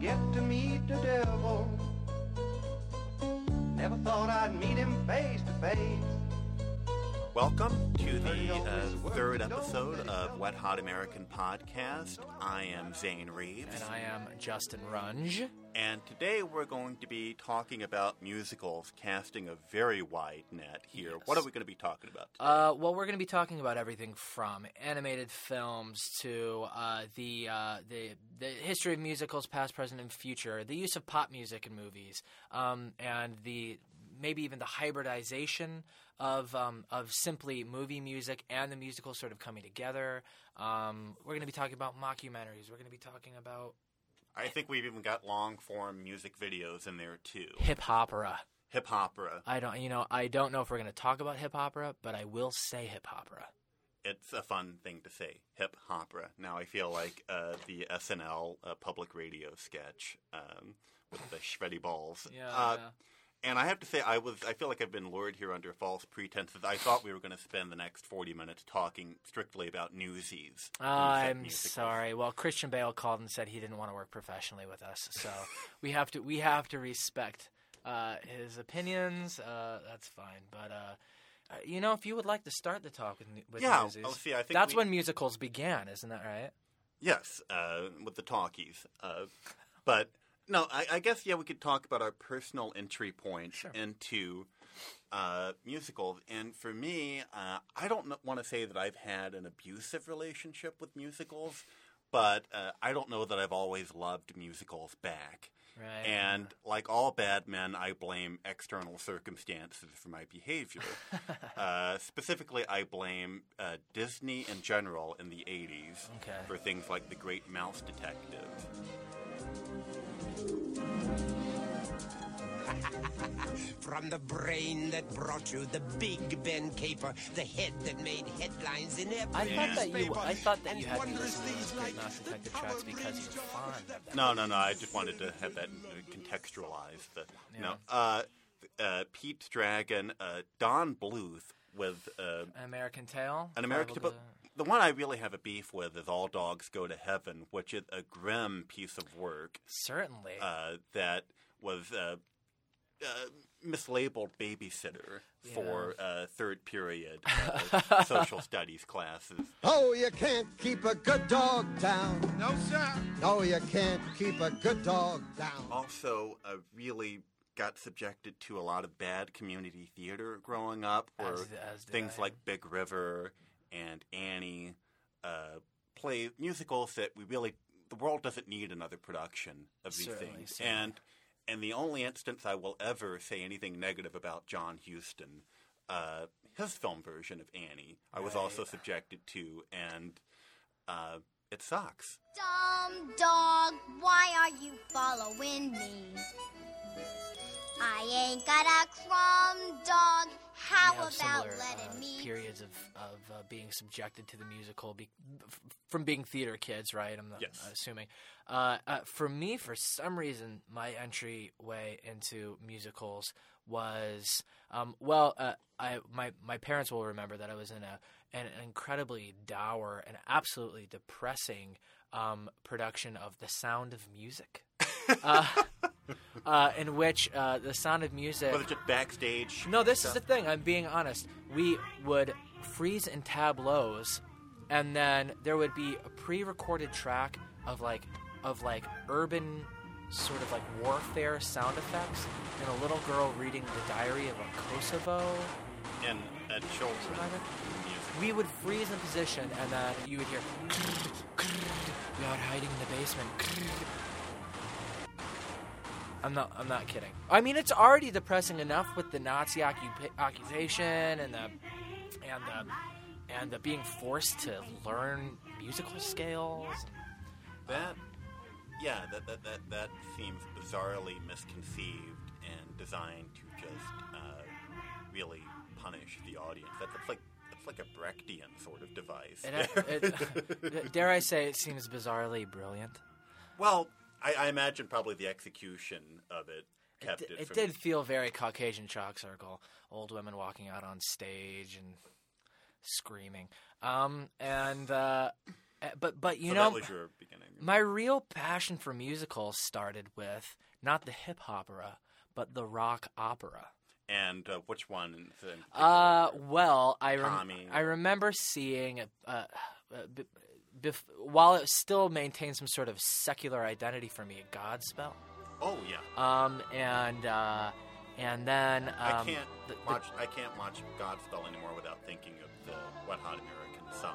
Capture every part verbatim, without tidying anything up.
get to meet the devil. Never thought I'd meet him face to face. Welcome to the uh, third episode of Wet Hot American Podcast. I am Zane Reeves. And I am Justin Runge. And today we're going to be talking about musicals, casting a very wide net here. Yes. What are we going to be talking about today? Uh, well, we're going to be talking about everything from animated films to uh, the, uh, the the history of musicals, past, present, and future, the use of pop music in movies, um, and the maybe even the hybridization of um, of simply movie music and the musical sort of coming together. Um, we're going to be talking about mockumentaries. We're going to be talking about... I think we've even got long-form music videos in there, too. Hip-hopera. Hip-hopera. I don't, you know, I don't know if we're going to talk about hip-hopera, but I will say hip-hopera. It's a fun thing to say, hip-hopera. Now I feel like uh, the S N L uh, public radio sketch um, with the shreddy balls. Yeah, uh, yeah. And I have to say, I was I feel like I've been lured here under false pretenses. I thought we were going to spend the next forty minutes talking strictly about Newsies. Uh, I'm musicals. Sorry. Well, Christian Bale called and said he didn't want to work professionally with us, so we have to we have to respect uh, his opinions. Uh, that's fine, but uh, you know, if you would like to start the talk with, with yeah, Newsies, well, see, I think that's we... when musicals began, isn't that right? Yes, uh, with the talkies, uh, but. No, I, I guess, yeah, we could talk about our personal entry points sure. into uh, musicals. And for me, uh, I don't want to say that I've had an abusive relationship with musicals, but uh, I don't know that I've always loved musicals back. Right. And like all bad men, I blame external circumstances for my behavior. uh, specifically, I blame uh, Disney in general in the eighties okay. for things like The Great Mouse Detective. From the brain that brought you the Big Ben caper, the head that made headlines in every I thought that you, I thought that you had to listen to those Great Mouse Detective tracks because you're fond of them. No, no, no. I just wanted to have that contextualized. The, yeah. No, uh, uh, Pete's Dragon, uh, Don Bluth with uh, An American Tail. An American Tail. The one I really have a beef with is All Dogs Go to Heaven, which is a grim piece of work. Certainly. Uh, that was uh, uh, mislabeled babysitter yeah. for uh, third period uh, social studies classes. Oh, you can't keep a good dog down. No, sir. No, you can't keep a good dog down. Also, a really... got subjected to a lot of bad community theater growing up, or as, as things I. like Big River and Annie uh, play musicals that we really the world doesn't need another production of these certainly, things. Certainly. And and the only instance I will ever say anything negative about John Huston, uh, his film version of Annie, I was right. also subjected to, and uh, it sucks. Dumb dog, why are you following me? I ain't got a crumb, dog. How about similar, letting uh, me? Periods of of uh, being subjected to the musical be- f- from being theater kids, right? I'm, yes. I'm assuming. Uh, uh, for me, for some reason, my entryway into musicals was um, well. Uh, I my my parents will remember that I was in a an incredibly dour and absolutely depressing um, production of The Sound of Music. Uh, Uh, in which uh, The Sound of Music... Was it just backstage? No, this stuff? Is the thing. I'm being honest. We would freeze in tableaus, and then there would be a pre-recorded track of like of like urban sort of like warfare sound effects, and a little girl reading the diary of a Kosovo. And a children. We would freeze in position, and then you would hear... We are hiding in the basement... I'm not. I'm not kidding. I mean, it's already depressing enough with the Nazi occupa- occupation and the and the and the being forced to learn musical scales. That, yeah, that that that, that seems bizarrely misconceived and designed to just uh, really punish the audience. That, that's like that's like a Brechtian sort of device. It, it, dare I say, it seems bizarrely brilliant. Well. I, I imagine probably the execution of it kept it. It, it did me. Feel very Caucasian chalk circle. Old women walking out on stage and screaming. Um, and uh, But but you so know, that was your beginning. My real passion for musicals started with not the hip opera, but the rock opera. And uh, which one? Uh, well, I rem- I remember seeing uh, b- bef- while it still maintained some sort of secular identity for me, Godspell. Oh yeah. Um and uh, and then um, I can't the, the, watch I can't watch Godspell anymore without thinking of the Wet Hot American Summer.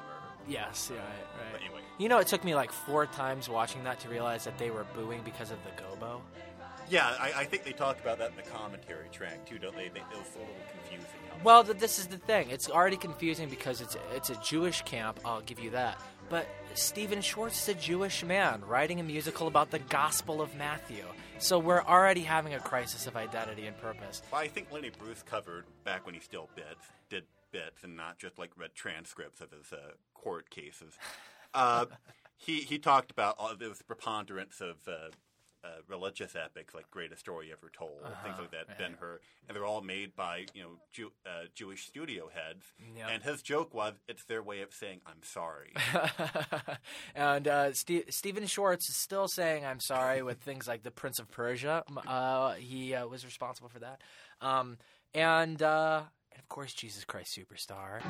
Yes, yeah, right, right. But anyway, you know, it took me like four times watching that to realize that they were booing because of the gobo. Yeah, I, I think they talked about that in the commentary track too, don't they? They it was a little confusing. Well, th- this is the thing. It's already confusing because it's it's a Jewish camp. I'll give you that. But Stephen Schwartz is a Jewish man writing a musical about the Gospel of Matthew. So we're already having a crisis of identity and purpose. Well, I think Lenny Bruce covered back when he still bits did. bits and not just like read transcripts of his uh, court cases. Uh, he he talked about all this preponderance of uh, uh, religious epics like Greatest Story Ever Told, uh-huh, things like that, right. Ben-Hur, and they're all made by you know Jew, uh, Jewish studio heads. Yep. And his joke was it's their way of saying I'm sorry. and uh, St- Stephen Schwartz is still saying I'm sorry with things like The Prince of Persia. Uh, he uh, was responsible for that, um, and. Uh, And, of course, Jesus Christ Superstar.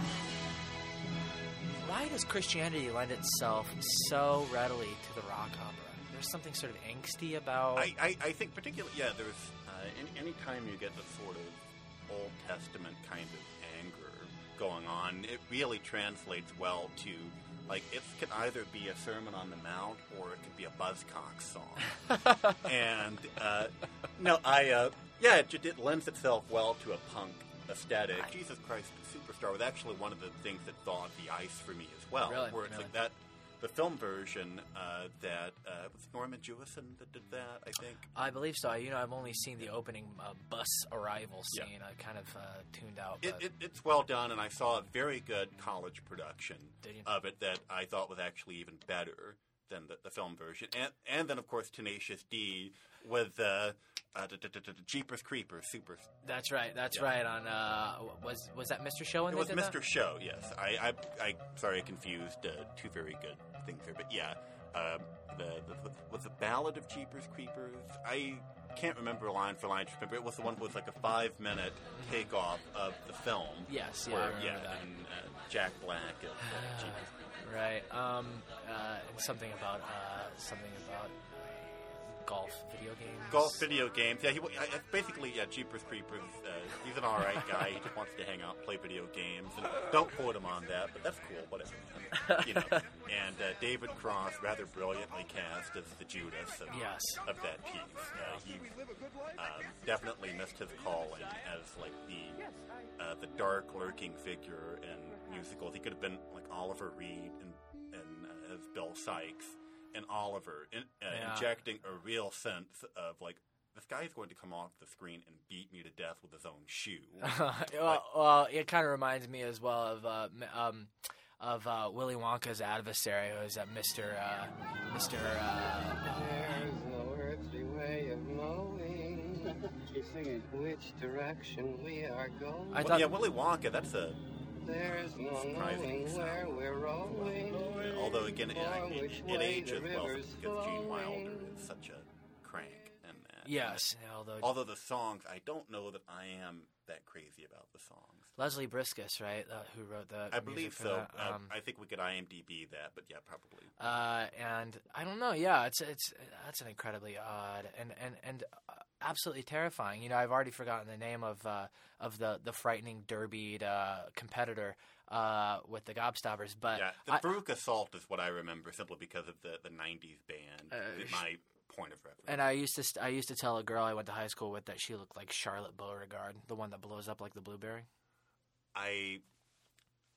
Why does Christianity lend itself so readily to the rock opera? There's something sort of angsty about... I, I, I think particularly, yeah, there's... Uh, any, any time you get the sort of Old Testament kind of anger going on, it really translates well to... Like, it could either be a Sermon on the Mount or it could be a Buzzcock song. and, uh, no, I... Uh, yeah, it, it lends itself well to a punk aesthetic. I, Jesus Christ Superstar was actually one of the things that thawed the ice for me as well. Really, where it's really. like that, the film version uh, that uh, was Norman Jewison that did that. I think. I believe so. You know, I've only seen the opening uh, bus arrival scene. Yeah. I kind of uh, tuned out. But... It, it, it's well done, and I saw a very good college production of it that I thought was actually even better than the, the film version. And and then of course Tenacious D with. Uh, Uh, d- d- d- d- Jeepers Creepers, super. That's right. That's yeah. right. On uh, was was that Mister Show? It was Mister That? Show. Yes. I, I I sorry, I confused uh, two very good things there. But yeah, uh, the, the, the was the Ballad of Jeepers Creepers. I can't remember line for line. Remember it was the one with like a five minute takeoff of the film. Yes. Yeah. Where, I yeah. That. And uh, Jack Black and uh, Jeepers Creepers. Right. Um. Uh. Something about. Uh. Something about. Golf video games. Golf video games. Yeah, he I, basically yeah. Jeepers Creepers. Uh, he's an all right guy. He just wants to hang out, play video games. And don't quote him on that, but that's cool. Whatever. You know. And uh, David Cross, rather brilliantly cast as the Judas of, yes. of that piece. Uh, he um, definitely missed his calling as like the uh, the dark lurking figure in musicals. He could have been like Oliver Reed and and uh, as Bill Sykes. And Oliver in, uh, yeah. injecting a real sense of like this guy's going to come off the screen and beat me to death with his own shoe. well, like, well, it kind of reminds me as well of uh, um, of uh, Willy Wonka's adversary, who is that Mister Uh, Mister Uh, There's no earthly way of knowing. He's singing which direction we are going. I well, thought, yeah, Willy Wonka. That's a There's no knowing where we're rolling. Although, again, it, it, it ages well because Gene Wilder is such a crank. And that. Yes. Although, although the songs, I don't know that I am that crazy about the songs. Leslie Briskus, right, uh, who wrote the I music believe for so. That. Um, I, I think we could I M D B that, but yeah, probably. Uh, and I don't know. Yeah, it's it's that's an incredibly odd and and and. Uh, Absolutely terrifying. You know, I've already forgotten the name of uh, of the, the frightening derbied uh, competitor uh, with the Gobstoppers. But yeah, the Baruch Assault is what I remember simply because of the, the nineties band. Uh, my point of reference. And I used to st- I used to tell a girl I went to high school with that she looked like Charlotte Beauregard, the one that blows up like the blueberry. I.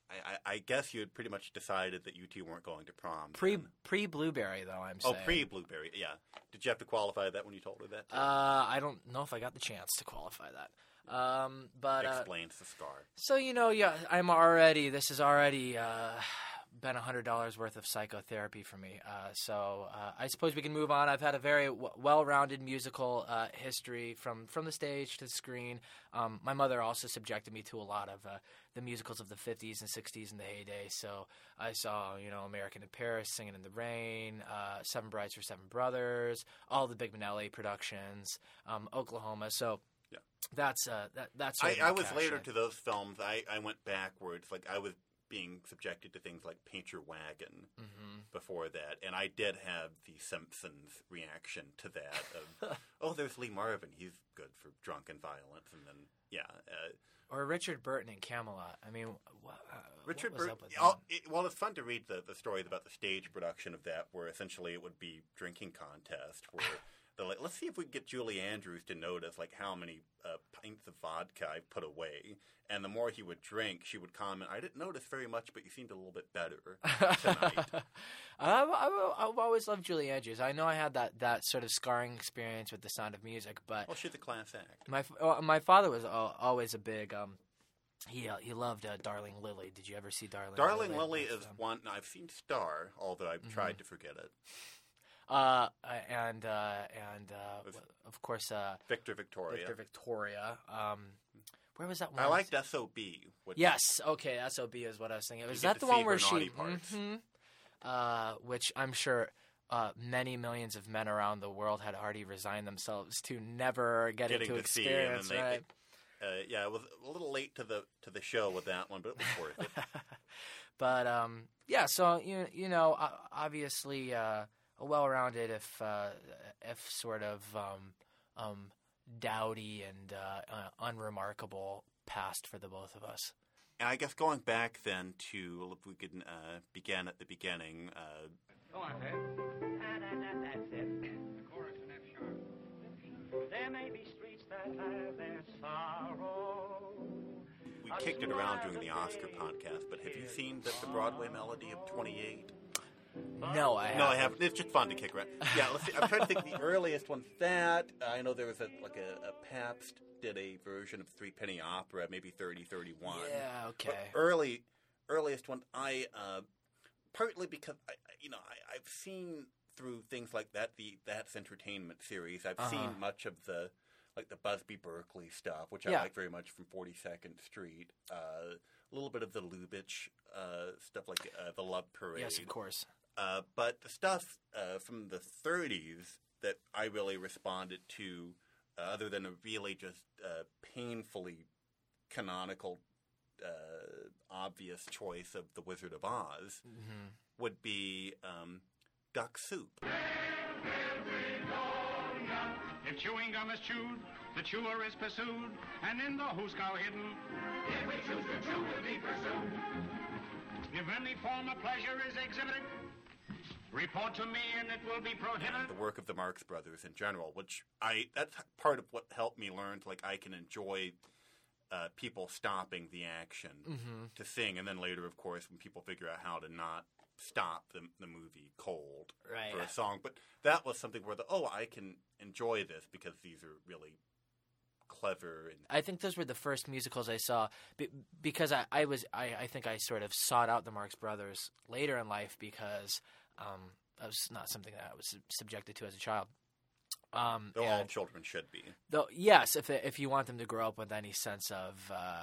I, I guess you had pretty much decided that you two weren't going to prom. Pre, pre-Blueberry, though, I'm saying. Oh, pre-Blueberry, yeah. Did you have to qualify that when you told her that? Uh, I don't know if I got the chance to qualify that. Um, but uh, explains the scar. So, you know, yeah, I'm already – this is already uh, been one hundred dollars worth of psychotherapy for me. Uh, so uh, I suppose we can move on. I've had a very w- well-rounded musical uh, history from, from the stage to the screen. Um, my mother also subjected me to a lot of uh, the musicals of the fifties and sixties in the heyday. So I saw, you know, American in Paris, Singing in the Rain, uh, Seven Brides for Seven Brothers, all the big Minnelli productions, um, Oklahoma. So yeah, that's uh, that, that's. I, I was later to those films. I, I went backwards. Like I was being subjected to things like Paint Your Wagon mm-hmm. before that. And I did have the Simpsons reaction to that of, oh, there's Lee Marvin. He's good for drunk and violence. And then, yeah. Uh, or Richard Burton in Camelot. I mean, wh- uh, Richard what was Burton, up with that? It, well, it's fun to read the, the stories about the stage production of that where essentially it would be drinking contest where – they're like, let's see if we can get Julie Andrews to notice, like, how many uh, pints of vodka I put away. And the more he would drink, she would comment, I didn't notice very much, but you seemed a little bit better tonight. I've, I've always loved Julie Andrews. I know I had that, that sort of scarring experience with The Sound of Music, but... Well, she's a class act. My my father was always a big... Um, He uh, he loved uh, Darling Lily. Did you ever see Darling Lily? Darling Lily is one... No, I've seen Star, although I've mm-hmm. tried to forget it. Uh, and, uh, and, uh, of course, uh, Victor Victoria, Victor Victoria, um, where was that one? I liked S O B. Which yes. Okay. S O B is what I was thinking. Was that the one where she, mm-hmm, uh, which I'm sure, uh, many millions of men around the world had already resigned themselves to never getting, getting to, to experience, see, and then right? They, uh, yeah, it was a little late to the, to the show with that one, but it was worth it. But, um, yeah, so, you, you know, obviously, uh, a well-rounded, if uh, if sort of um, um, dowdy and uh, uh, unremarkable past for the both of us. And I guess going back then to, if we could uh, begin at the beginning. Uh, Go on, Dave. Ah, nah, nah, that's it. The chorus in F sharp. There may be streets that have their sorrow. We a kicked it around during the Oscar podcast, but have you seen the, the Broadway melody of twenty-eight? No, I haven't. No, I haven't. It's just fun to kick around. Yeah, let's see. I'm trying to think the earliest one's that. Uh, I know there was a, like a, a Pabst did a version of Three Penny Opera, maybe thirty, thirty-one. Yeah, okay. But early, earliest one, I, uh, partly because, I, you know, I, I've seen through things like that, the That's Entertainment series, I've uh-huh. seen much of the, like the Busby Berkeley stuff, which yeah. I like very much from forty-second Street. Uh, a little bit of the Lubitsch uh, stuff like uh, the Love Parade. Yes, of course. Uh, but the stuff uh, from the thirties that I really responded to, uh, other than a really just uh, painfully canonical, uh, obvious choice of The Wizard of Oz, mm-hmm. would be um, Duck Soup. There will be no none. If chewing gum is chewed, the chewer is pursued, and in the hoosegow hidden, if we choose to chew, we'll be pursued. If any form of pleasure is exhibited, report to me and it will be prohibited. The work of the Marx Brothers in general, which I, that's part of what helped me learn to, like, I can enjoy uh, people stopping the action mm-hmm. to sing. And then later, of course, when people figure out how to not stop the, the movie cold right. for a song. But that was something where, the oh, I can enjoy this because these are really clever. And I think those were the first musicals I saw b- because I, I was, I, I think I sort of sought out the Marx Brothers later in life because... Um, that was not something that I was subjected to as a child. Um, though all children should be. Though yes, if if you want them to grow up with any sense of uh,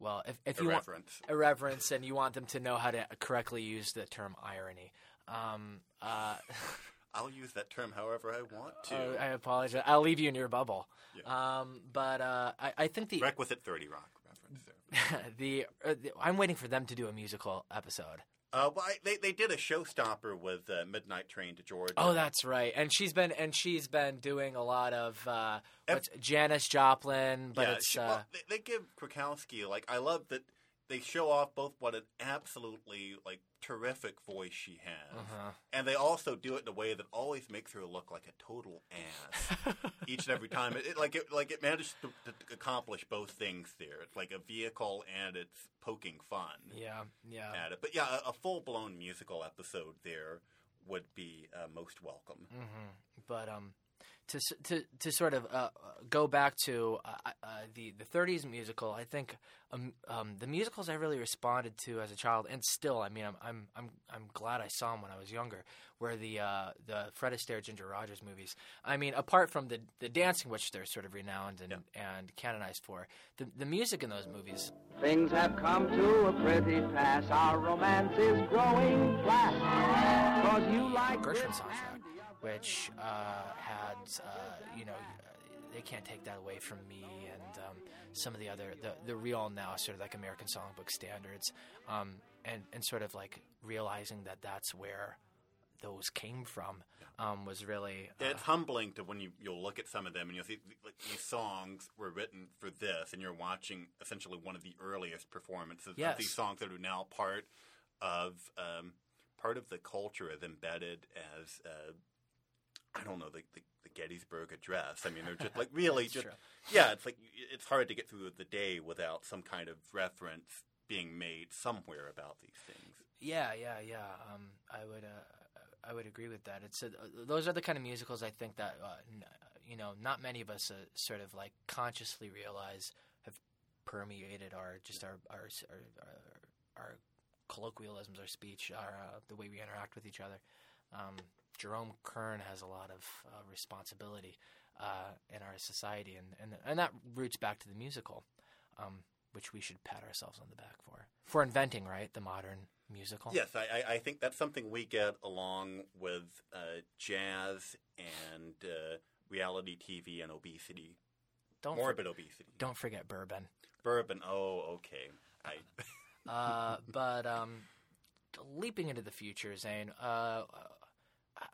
well, if if you irreverence. want irreverence, and you want them to know how to correctly use the term irony. Um, uh, I'll use that term however I want to. Uh, I apologize. I'll leave you in your bubble. Yeah. Um, but uh, I, I think the requisite thirty Rock reference. the, uh, the I'm waiting for them to do a musical episode. Uh, well, I, they they did a showstopper with uh, Midnight Train to Georgia. Oh, that's right. And she's been and she's been doing a lot of uh, what's, F- Janis Joplin, but yeah, it's she, uh, well, they, they give Krakowski, like, I love that they show off both what an absolutely, like, terrific voice she has, uh-huh. and they also do it in a way that always makes her look like a total ass each and every time. It, it like it like it managed to, to accomplish both things there. It's like a vehicle and it's poking fun. Yeah, yeah. At it, but yeah, a, a full blown musical episode there would be uh, most welcome. Mm-hmm. But um, to to to sort of uh, go back to uh, uh, the the thirties musical, I think um, um, the musicals I really responded to as a child, and still, I mean, I'm I'm I'm I'm glad I saw them when I was younger, were the uh, the Fred Astaire, Ginger Rogers movies. I mean, apart from the the dancing, which they're sort of renowned and yeah. and canonized for, the the music in those movies. Things have come to a pretty pass. Our romance is growing fast. 'Cause you like Gershwin soundtrack. Which uh, had, uh, you know, They Can't Take That Away From Me, and um, some of the other, the, the real now sort of like American Songbook standards, um, and, and sort of like realizing that that's where those came from um, was really... Uh, yeah, it's humbling to when you, you'll look at some of them and you'll see like, these songs were written for this, and you're watching essentially one of the earliest performances yes. of these songs that are now part of, um, part of the culture, as embedded as... Uh, I don't know, the, the the Gettysburg Address. I mean, they're just like really just true. Yeah. It's like it's hard to get through the day without some kind of reference being made somewhere about these things. Yeah, yeah, yeah. Um, I would uh, I would agree with that. It's a, those are the kind of musicals I think that uh, n- you know not many of us uh, sort of like consciously realize have permeated our just our our our, our, our colloquialisms, our speech, our uh, the way we interact with each other. Um, Jerome Kern has a lot of uh, responsibility uh, in our society, and, and and that roots back to the musical, um, which we should pat ourselves on the back for. For inventing, right, the modern musical? Yes, I, I think that's something we get along with uh, jazz and uh, reality T V and obesity. Don't Morbid for, obesity. Don't forget bourbon. Bourbon, oh, okay. I... uh, but um, leaping into the future, Zane, uh,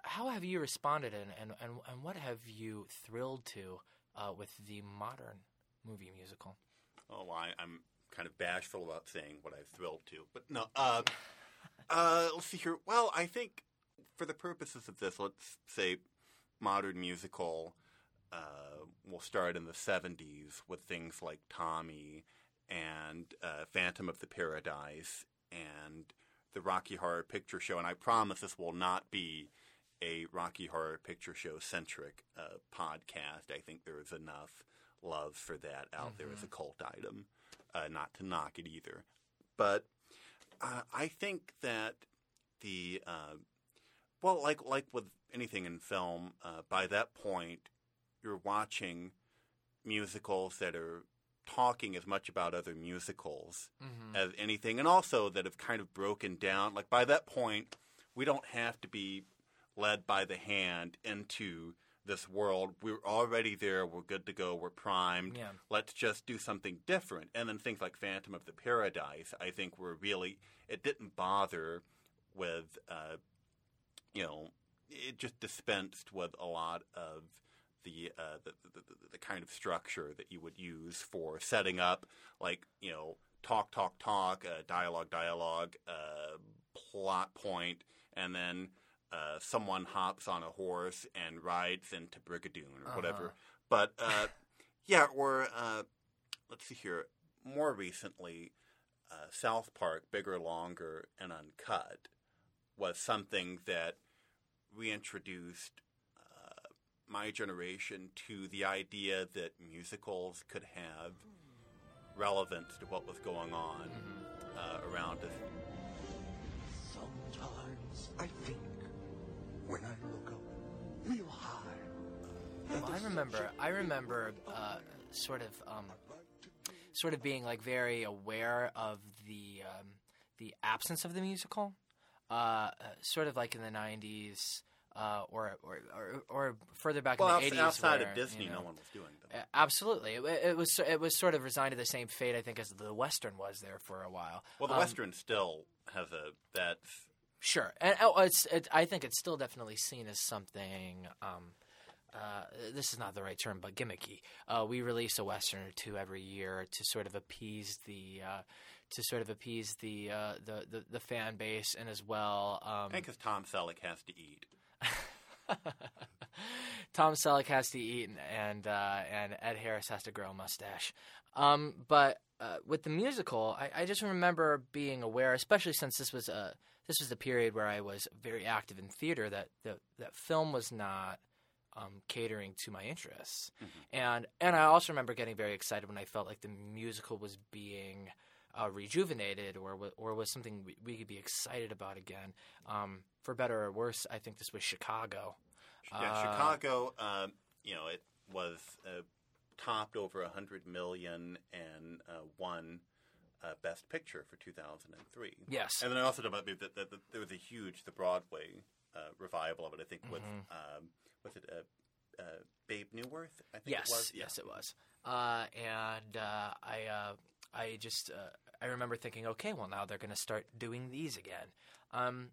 how have you responded, and, and, and, and what have you thrilled to uh, with the modern movie musical? Oh, well, I, I'm kind of bashful about saying what I've thrilled to, but no. Uh, uh, let's see here. Well, I think for the purposes of this, let's say modern musical uh, will start in the seventies with things like Tommy and uh, Phantom of the Paradise and the Rocky Horror Picture Show. And I promise this will not be a Rocky Horror Picture Show-centric uh, podcast. I think there is enough love for that out mm-hmm. there as a cult item, uh, not to knock it either. But uh, I think that the uh, – well, like like with anything in film, uh, by that point you're watching musicals that are talking as much about other musicals mm-hmm. as anything, and also that have kind of broken down. Like by that point we don't have to be – led by the hand into this world. We're already there. We're good to go. We're primed. Yeah. Let's just do something different. And then things like Phantom of the Paradise, I think were really – it didn't bother with uh, – you know, it just dispensed with a lot of the, uh, the, the, the, the kind of structure that you would use for setting up like, you know, talk, talk, talk, uh, dialogue, dialogue, uh, plot point, and then – Uh, someone hops on a horse and rides into Brigadoon or uh-huh. whatever. But, uh, yeah, or uh, let's see here. More recently, uh, South Park, Bigger, Longer, and Uncut was something that reintroduced uh, my generation to the idea that musicals could have relevance to what was going on uh, around us. Sometimes I think when I look up real high. Well, I remember, I remember, uh, sort of, um, sort of being like very aware of the um, the absence of the musical, uh, sort of like in the nineties uh, or, or or or further back well, in the eighties. Well, outside where, of Disney, you know, no one was doing that. Absolutely, it, it was it was sort of resigned to the same fate, I think, as the Western was there for a while. Well, the um, Western still has a that. Sure, and it's, it, I think it's still definitely seen as something. Um, uh, this is not the right term, but gimmicky. Uh, we release a Western or two every year to sort of appease the, uh, to sort of appease the uh, the, the the fan base, and as well. Um, I think because Tom Selleck has to eat. Tom Selleck has to eat, and and, uh, and Ed Harris has to grow a mustache. Um, but uh, with the musical, I, I just remember being aware, especially since this was a. This was the period where I was very active in theater. That that, that film was not um, catering to my interests. Mm-hmm. And and I also remember getting very excited when I felt like the musical was being uh, rejuvenated or or was something we, we could be excited about again. Um, for better or worse, I think this was Chicago. Yeah, uh, Chicago, um, you know, it was uh, topped over one hundred million dollars and uh, won uh, Best Picture for two thousand three. Yes. And then I also talked about that the, the, there was a huge, the Broadway uh, revival of it, I think, mm-hmm. with, um, was it uh, uh, Babe Neuwirth, I think yes. it was? Yes, yeah. it was. Uh, and uh, I uh, I just, uh, I remember thinking, okay, well, now they're going to start doing these again. Um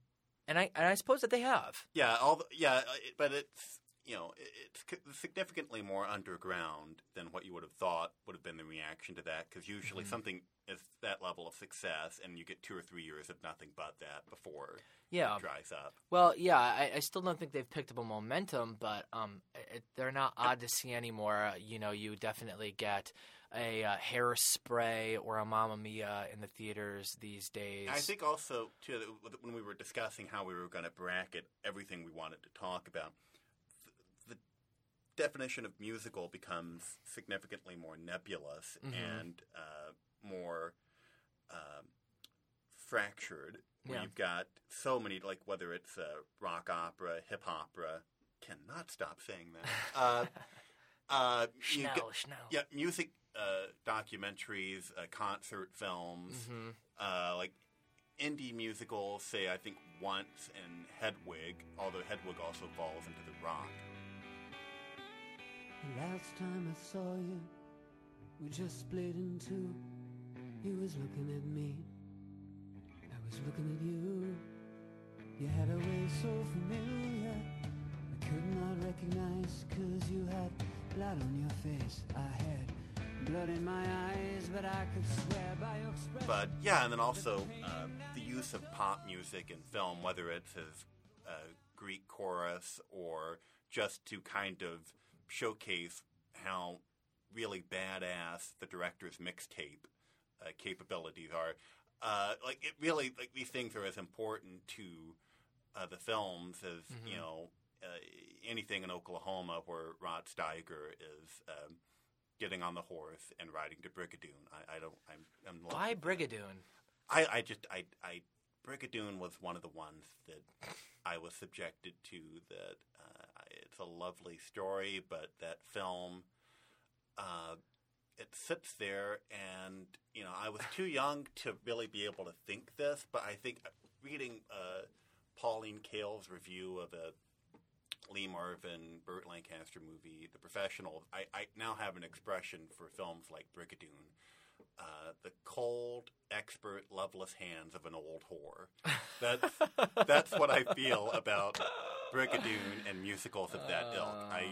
And I and I suppose that they have. Yeah, all the, yeah, it, but it's you know it, it's significantly more underground than what you would have thought would have been the reaction to that, because usually mm-hmm. something is that level of success and you get two or three years of nothing but that before yeah. it dries up. Well, yeah, I, I still don't think they've picked up a momentum, but um, it, they're not odd to see anymore. You know, you definitely get a uh, Hairspray or a Mamma Mia in the theaters these days. I think also, too, that when we were discussing how we were going to bracket everything we wanted to talk about, the, the definition of musical becomes significantly more nebulous mm-hmm. and uh, more uh, fractured. Where yeah. you've got so many, like whether it's uh, rock opera, hip opera, cannot stop saying that. Uh, uh, Schnell, get, Schnell. Yeah, music. Uh, documentaries, uh, concert films, mm-hmm. uh, like indie musicals, say, I think Once and Hedwig, although Hedwig also falls into the rock. Last time I saw you, we just split in two. You was looking at me, I was looking at you. You had a way so familiar, I could not recognize, 'cause you had blood on your face, I had blood in my eyes, but I could swear by your expression. But yeah, and then also uh, the use of pop music in film, whether it's as a Greek chorus or just to kind of showcase how really badass the director's mixtape uh, capabilities are. Uh, like it really, like these things are as important to uh, the films as mm-hmm. you know uh, anything in Oklahoma, where Rod Steiger is. Um, Getting on the horse and riding to Brigadoon. I, I don't. I'm. I'm Why Brigadoon? I, I just. I. I. Brigadoon was one of the ones that I was subjected to. That uh, it's a lovely story, but that film, uh, it sits there, and you know, I was too young to really be able to think this. But I think reading uh, Pauline Kael's review of a Lee Marvin, Burt Lancaster movie, The Professional. I, I now have an expression for films like Brigadoon. Uh, the cold, expert, loveless hands of an old whore. That's that's what I feel about Brigadoon and musicals of that uh, ilk. I,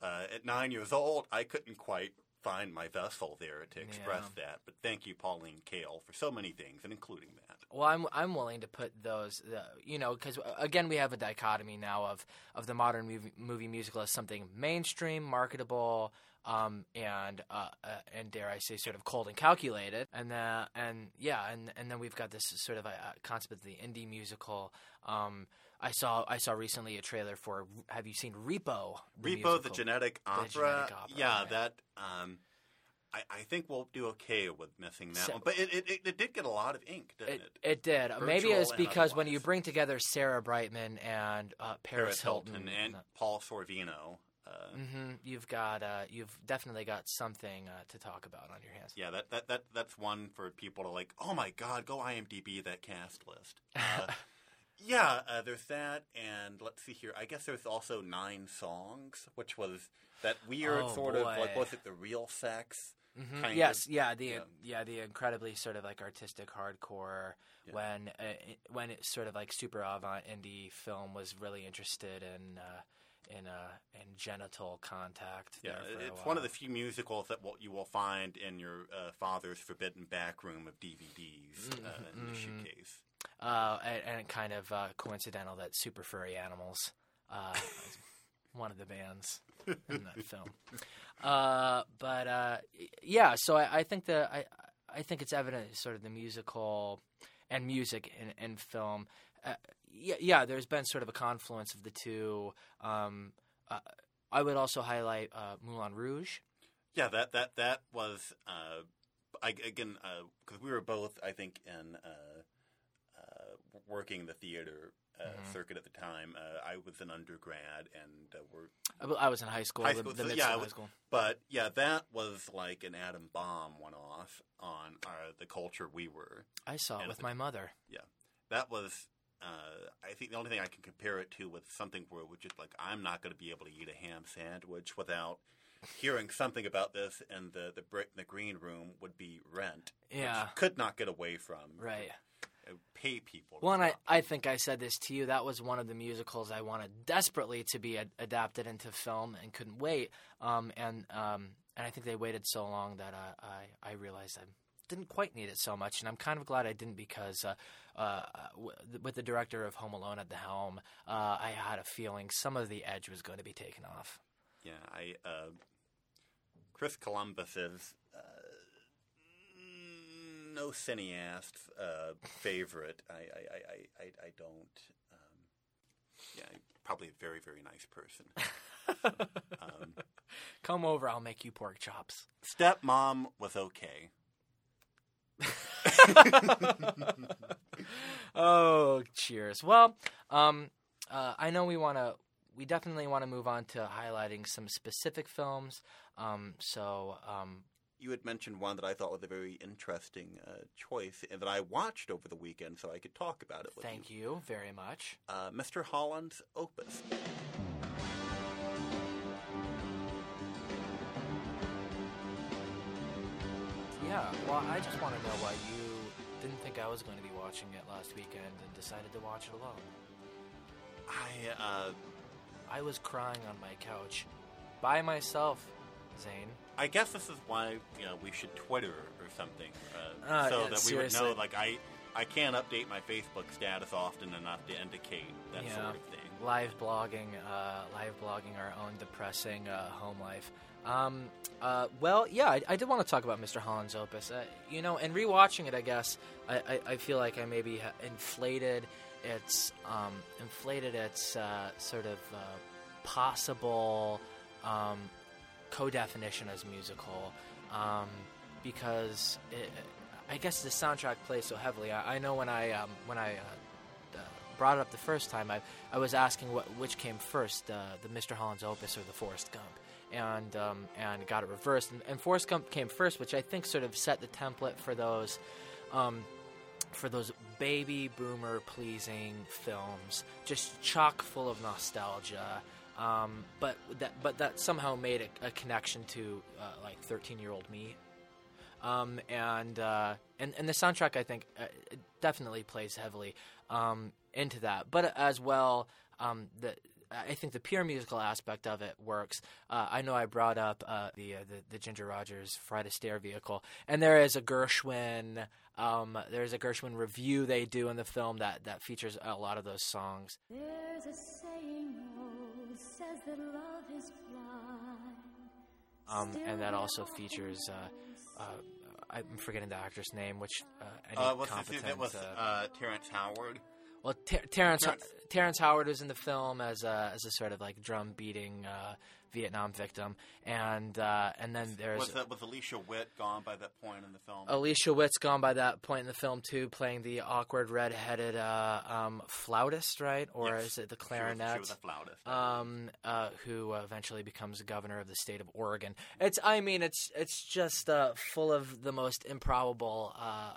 uh, at nine years old, I couldn't quite find my vessel there to express yeah. that. But thank you, Pauline Kael, for so many things, and including that. Well, I'm I'm willing to put those, uh, you know, because again, we have a dichotomy now of, of the modern movie, movie musical as something mainstream, marketable, um, and uh, uh, and dare I say, sort of cold and calculated, and then and yeah, and, and then we've got this sort of a, a concept of the indie musical. Um, I saw I saw recently a trailer for. Have you seen Repo? The Repo, musical? the genetic opera. The genetic opera yeah, right. that. Um, I, I think we'll do okay with missing that so, one. But it, it it did get a lot of ink, didn't it? It, it did. Virtual Maybe it's because when you bring together Sarah Brightman and uh, Paris, Paris Hilton, Hilton and, and Paul Sorvino, uh, mm-hmm, you've got uh, you've definitely got something uh, to talk about on your hands. Yeah, that, that that that's one for people to like. Oh my God, go I M D B that cast list. Uh, Yeah, uh, there's that, and let's see here. I guess there's also Nine Songs, which was that weird oh, sort boy. of, like, was it the real sex? Mm-hmm. Kind yes, of, yeah, the yeah. yeah, the incredibly sort of, like, artistic hardcore yeah. when uh, when it's sort of, like, super avant indie film was really interested in uh, in, uh, in genital contact. Yeah, it's one of the few musicals that will, you will find in your uh, father's forbidden back room of D V Ds mm-hmm. uh, in the shoecase. Uh, and, and kind of uh, coincidental that Super Furry Animals uh, was one of the bands in that film. Uh, but uh, yeah, so I, I think the I I think it's evident sort of the musical and music in, in film. Uh, yeah, yeah, there's been sort of a confluence of the two. Um, uh, I would also highlight uh, Moulin Rouge. Yeah, that that that was uh, I, again because uh, we were both, I think, in uh, uh, working the theater uh, mm-hmm. circuit at the time. Uh, I was an undergrad, and uh, were I, I was in high school. High school, the, the so, yeah, high was, school. But yeah, that was like an atom bomb went off on our, the culture we were. I saw it with the, my mother. Yeah, that was. Uh, I think the only thing I can compare it to was something where it was just like, I'm not going to be able to eat a ham sandwich without hearing something about this, and the the, brick, the green room would be Rent, yeah. which you could not get away from. Right. Uh, pay people. Well, and I, I think I said this to you. That was one of the musicals I wanted desperately to be ad- adapted into film and couldn't wait. Um, and um, and I think they waited so long that uh, I, I realized I'm didn't quite need it so much, and I'm kind of glad I didn't, because uh, uh, w- with the director of Home Alone at the helm, uh, I had a feeling some of the edge was going to be taken off. Yeah, I uh, Chris Columbus's uh, no cineast uh, favorite. I I, I, I, I don't. Um, yeah, I'm probably a very very nice person. So, um, come over, I'll make you pork chops. Stepmom was okay. Oh, cheers. Well, um, uh, I know we want to – we definitely want to move on to highlighting some specific films. Um, so um, – You had mentioned one that I thought was a very interesting uh, choice and that I watched over the weekend, so I could talk about it with thank you. Thank you very much. Uh, Mister Holland's Opus. Yeah, well, I just want to know why you didn't think I was going to be watching it last weekend and decided to watch it alone. I, uh... I was crying on my couch. By myself, Zane. I guess this is why, you know, we should Twitter or something. Uh, uh, so yeah, that we seriously. would know, like, I, I can't update my Facebook status often enough to indicate that yeah. sort of thing. Live blogging, uh, live blogging our own depressing uh, home life. Um, uh, well, yeah, I, I did want to talk about Mister Holland's Opus, uh, you know, and rewatching it, I guess, I, I, I feel like I maybe ha- inflated its, um, inflated its, uh, sort of, uh, possible, um, co-definition as musical, um, because it, I guess the soundtrack plays so heavily. I, I know when I, um, when I, uh, brought it up the first time, I I was asking what which came first, uh, the Mister Holland's Opus or the Forrest Gump, and um, and got it reversed, and, and Forrest Gump came first, which I think sort of set the template for those, um, for those baby boomer pleasing films, just chock full of nostalgia, um, but that but that somehow made a, a connection to uh, like thirteen year old me. Um, and, uh, and and the soundtrack, I think, uh, definitely plays heavily um, into that. But as well, um, the, I think the pure musical aspect of it works. Uh, I know I brought up uh, the, uh, the the Ginger Rogers Fred Astaire vehicle, and there is a Gershwin um, there is a Gershwin review they do in the film that, that features a lot of those songs. There's a saying old says that love is blind. Um, and that also features. Uh, Uh, I'm forgetting the actress name, which uh, any uh, what's competent. That was uh, uh, Terrence Howard. Well, ter- Terrence Terrence. Ho- Terrence Howard was in the film as a as a sort of like drum beating uh, Vietnam victim, and uh, and then there's was that with Alicia Witt gone by that point in the film. Alicia Witt's gone by that point in the film too, playing the awkward redheaded uh, um, flautist, right? Or yes. Is it the clarinet? She was, she was a flautist. Um, uh, who uh, eventually becomes the governor of the state of Oregon. It's I mean it's it's just uh, full of the most improbable. Uh,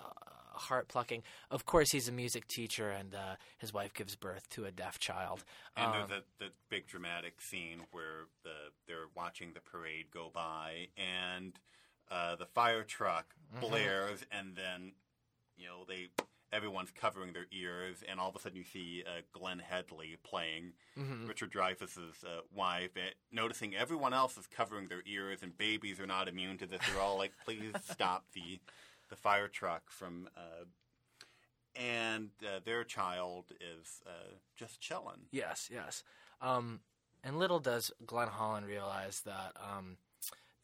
Heart plucking. Of course, he's a music teacher, and uh, his wife gives birth to a deaf child. And um, there's that big dramatic scene where the, they're watching the parade go by, and uh, the fire truck blares, mm-hmm. and then you know they everyone's covering their ears, and all of a sudden you see uh, Glenn Headley playing mm-hmm. Richard Dreyfuss's uh, wife, and noticing everyone else is covering their ears, and babies are not immune to this. They're all like, "Please stop the." The fire truck from, uh, and uh, their child is uh, just chilling. Yes, yes. Um, and little does Glenn Holland realize that um,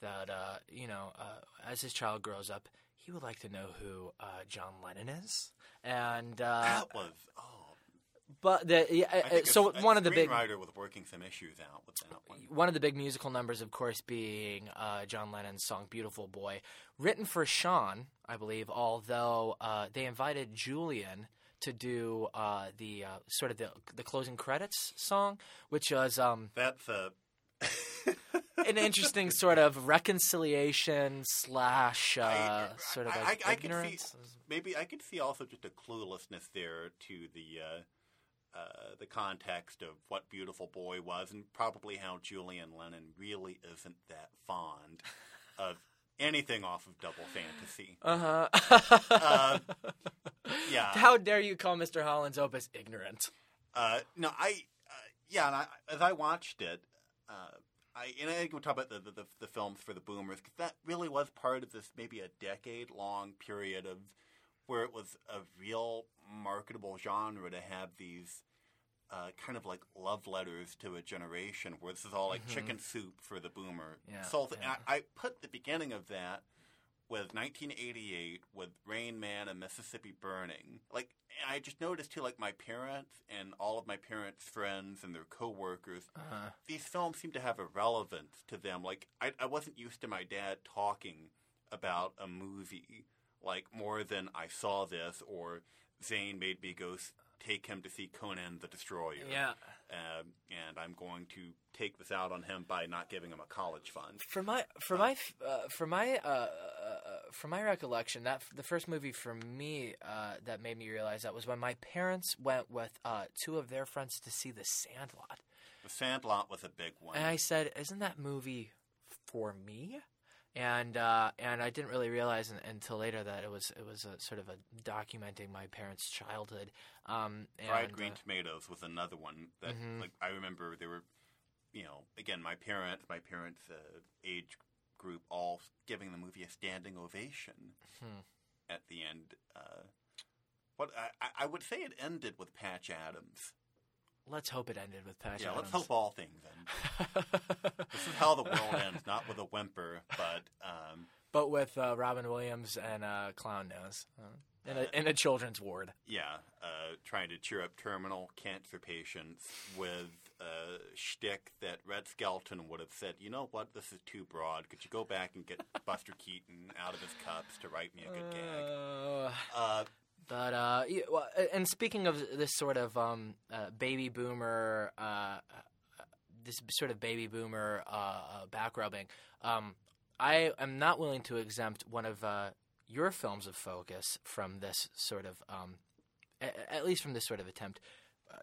that uh, you know, uh, as his child grows up, he would like to know who uh, John Lennon is. And uh, that was oh, But the, yeah, I think so a, one a of the big writer was working some issues out with that one. One of the big musical numbers, of course, being uh, John Lennon's song "Beautiful Boy," written for Sean, I believe. Although uh, they invited Julian to do uh, the uh, sort of the the closing credits song, which was um, that's a an interesting sort of reconciliation slash uh, I, sort of like I, I, ignorance. I could see, maybe I could see also just a cluelessness there to the. Uh, Uh, the context of what Beautiful Boy was, and probably how Julian Lennon really isn't that fond of anything off of Double Fantasy. Uh-huh. uh, yeah. How dare you call Mister Holland's opus ignorant? Uh, no, I uh, – yeah, and I, as I watched it, uh, I and I think we'll talk about the, the, the films for the boomers, because that really was part of this maybe a decade-long period of – where it was a real marketable genre to have these uh, kind of like love letters to a generation where this is all like mm-hmm. chicken soup for the boomer. Yeah, so yeah. I, I put the beginning of that with nineteen eighty-eight with Rain Man and Mississippi Burning. Like, I just noticed too, like my parents and all of my parents' friends and their coworkers, uh-huh. these films seem to have a relevance to them. Like, I, I wasn't used to my dad talking about a movie. Like, more than I saw this, or Zane made me go take him to see Conan the Destroyer. Yeah. Um, and I'm going to take this out on him by not giving him a college fund. For my for uh, my uh, for my uh, uh, for my recollection, that the first movie for me uh, that made me realize that was when my parents went with uh, two of their friends to see The Sandlot. The Sandlot was a big one. And I said, "Isn't that movie for me?" And uh, and I didn't really realize until later that it was it was a sort of a documenting my parents' childhood. Um, and, Fried Green uh, Tomatoes was another one that mm-hmm. like I remember they were, you know, again my parents my parents' uh, age group all giving the movie a standing ovation hmm. at the end. Uh, what I, I would say it ended with Patch Adams. Let's hope it ended with Patch yeah, Adams. Yeah, let's hope all things end. This is how the world ends, not with a whimper, but... Um, but with uh, Robin Williams and uh, Clown Nose uh, in, a, uh, in a children's ward. Yeah, uh, trying to cheer up terminal cancer patients with a shtick that Red Skelton would have said, you know what, this is too broad. Could you go back and get Buster Keaton out of his cups to write me a good uh... gag? Uh, But uh, and speaking of this sort of um, uh, baby boomer, uh, this sort of baby boomer uh, back rubbing, um, I am not willing to exempt one of uh, your films of focus from this sort of, um, a- at least from this sort of attempt, uh,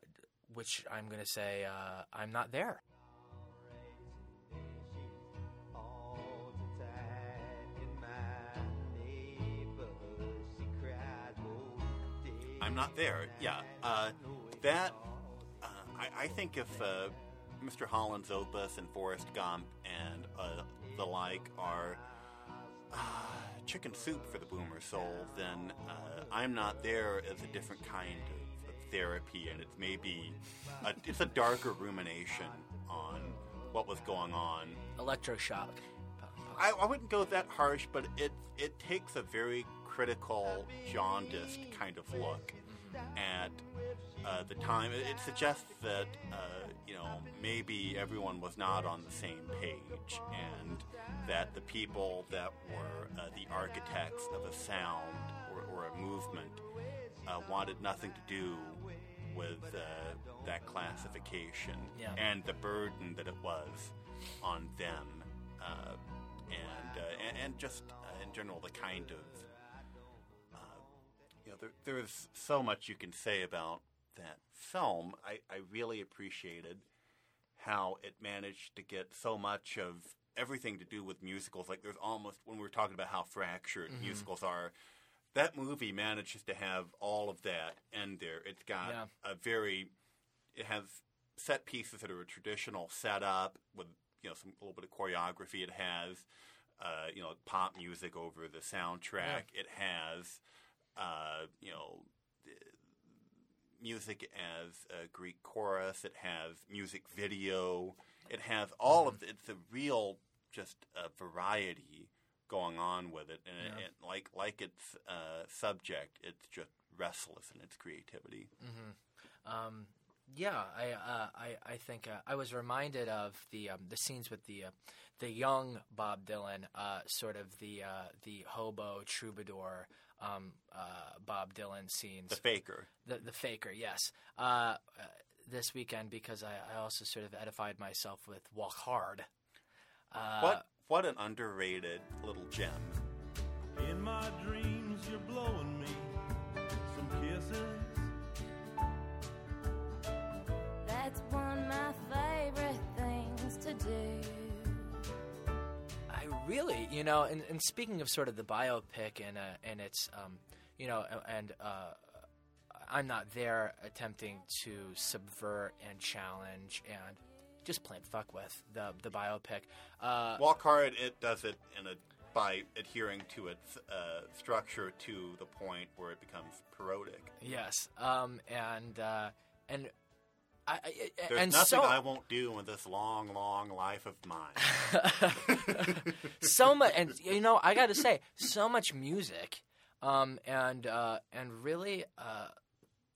which I'm going to say uh, I'm not there. I'm not there. Yeah, uh, that uh, I, I think if uh, Mister Holland's opus and Forrest Gump and uh, the like are uh, chicken soup for the boomer soul, then uh, I'm Not There is a different kind of, of therapy, and it's maybe a, it's a darker rumination on what was going on. Electroshock. I, I wouldn't go that harsh, but it it takes a very critical, jaundiced kind of look at uh, the time. It, it suggests that, uh, you know, maybe everyone was not on the same page, and that the people that were uh, the architects of a sound or, or a movement uh, wanted nothing to do with uh, that classification yeah. and the burden that it was on them, uh, and, uh, and and just uh, in general the kind of You know, there, there is so much you can say about that film. I, I really appreciated how it managed to get so much of everything to do with musicals. Like, there's almost, when we were talking about how fractured mm-hmm. musicals are, that movie manages to have all of that in there. It's got yeah. a very, it has set pieces that are a traditional setup with, you know, some a little bit of choreography. It has, uh, you know, pop music over the soundtrack. Yeah. It has... Uh, you know, music as a Greek chorus. It has music video. It has all mm-hmm. of the, it's a real just a variety going on with it, and yeah. it, it, like like its uh, subject, it's just restless in its creativity. Mm-hmm. Um, yeah, I, uh, I I think uh, I was reminded of the um, the scenes with the uh, the young Bob Dylan, uh, sort of the uh, the hobo troubadour. Um, uh, Bob Dylan scenes. The Faker. The the Faker, yes. Uh, uh, this weekend, because I, I also sort of edified myself with Walk Hard. Uh, what what an underrated little gem. In my dreams, you're blowing me some kisses. That's one of my favorite things to do. Really, you know, and, and speaking of sort of the biopic and uh, and it's, um, you know, and uh, I'm not there attempting to subvert and challenge and just plain fuck with the the biopic. Uh, Walk Hard, it does it in a by adhering to its uh, structure to the point where it becomes parodic. Yes, um, and uh, and. I, I, There's and nothing so, I won't do in this long, long life of mine. So much, and you know, I got to say, so much music, um, and uh, and really, uh,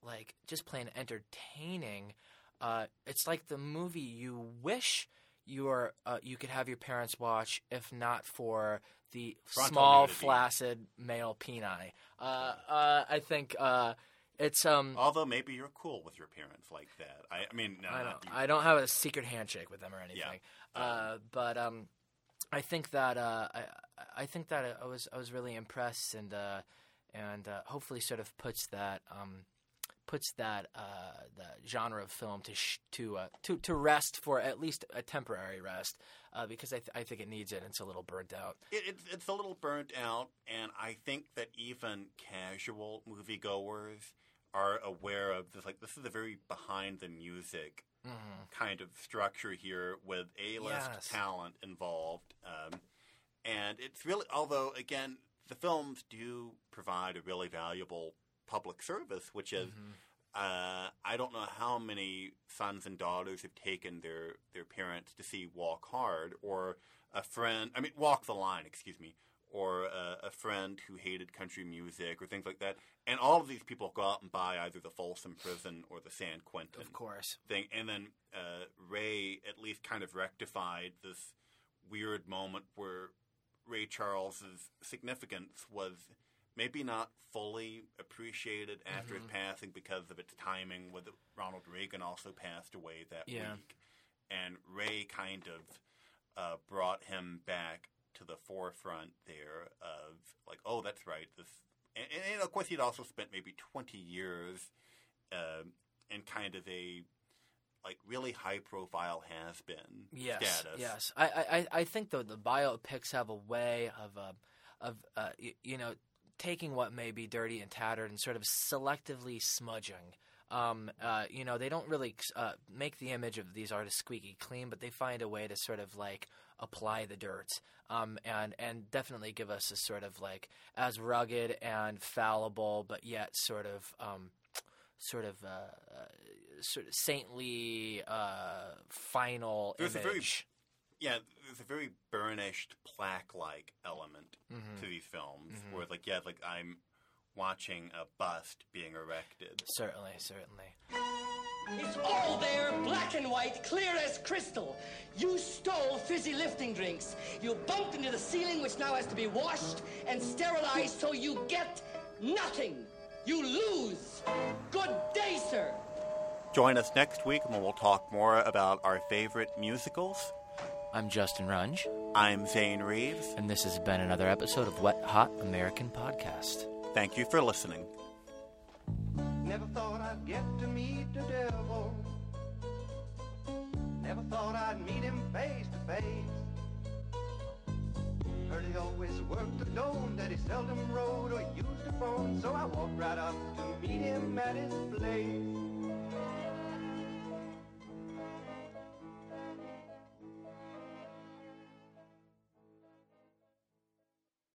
like just plain entertaining. Uh, it's like the movie you wish your uh, you could have your parents watch, if not for the Frontal small, nudity. Flaccid male peni. Uh, uh, I think. Uh, It's um. Although maybe you're cool with your parents like that. I, I mean, no, I don't. I don't have a secret handshake with them or anything. Yeah. Uh, but um, I think that uh, I I think that I was I was really impressed and uh, and uh, hopefully sort of puts that um, puts that uh the genre of film to sh- to uh, to to rest for at least a temporary rest uh, because I th- I think it needs it. And it's a little burnt out. It, it's it's a little burnt out, and I think that even casual moviegoers are aware of this. Like, this is a very behind the music mm-hmm. kind of structure here with A-list yes. talent involved. Um, and it's really, although, again, the films do provide a really valuable public service, which is, mm-hmm. uh, I don't know how many sons and daughters have taken their, their parents to see Walk Hard or a friend, I mean, Walk the Line, excuse me. Or a, a friend who hated country music or things like that. And all of these people go out and buy either the Folsom Prison or the San Quentin of course. Thing. And then uh, Ray at least kind of rectified this weird moment where Ray Charles's significance was maybe not fully appreciated after mm-hmm. his passing because of its timing with Ronald Reagan also passed away that yeah. week. And Ray kind of uh, brought him back to the forefront there of like, oh, that's right. This, and, and of course, he'd also spent maybe twenty years uh, in kind of a like really high-profile has-been yes, status. Yes, I, I, I think though the biopics have a way of uh, of uh, you, you know taking what may be dirty and tattered and sort of selectively smudging. Um, uh, you know, they don't really uh, make the image of these artists squeaky clean, but they find a way to sort of like apply the dirt um, and and definitely give us a sort of like as rugged and fallible, but yet sort of um, sort of uh, uh, sort of saintly uh, final there's image. A very, yeah, there's a very burnished plaque-like element mm-hmm. to these films, mm-hmm. where like yeah, like I'm watching a bust being erected. Certainly, certainly. It's all there, black and white, clear as crystal. You stole fizzy lifting drinks. You bumped into the ceiling, which now has to be washed and sterilized, so you get nothing. You lose. Good day, sir. Join us next week when we'll talk more about our favorite musicals. I'm Justin Runge. I'm Zane Reeves. And this has been another episode of Wet Hot American Podcast. Thank you for listening. Never thought I'd get to meet the devil. Never thought I'd meet him face to face. Heard he always worked alone, that he seldom rode or used a phone, so I walked right up to meet him at his place.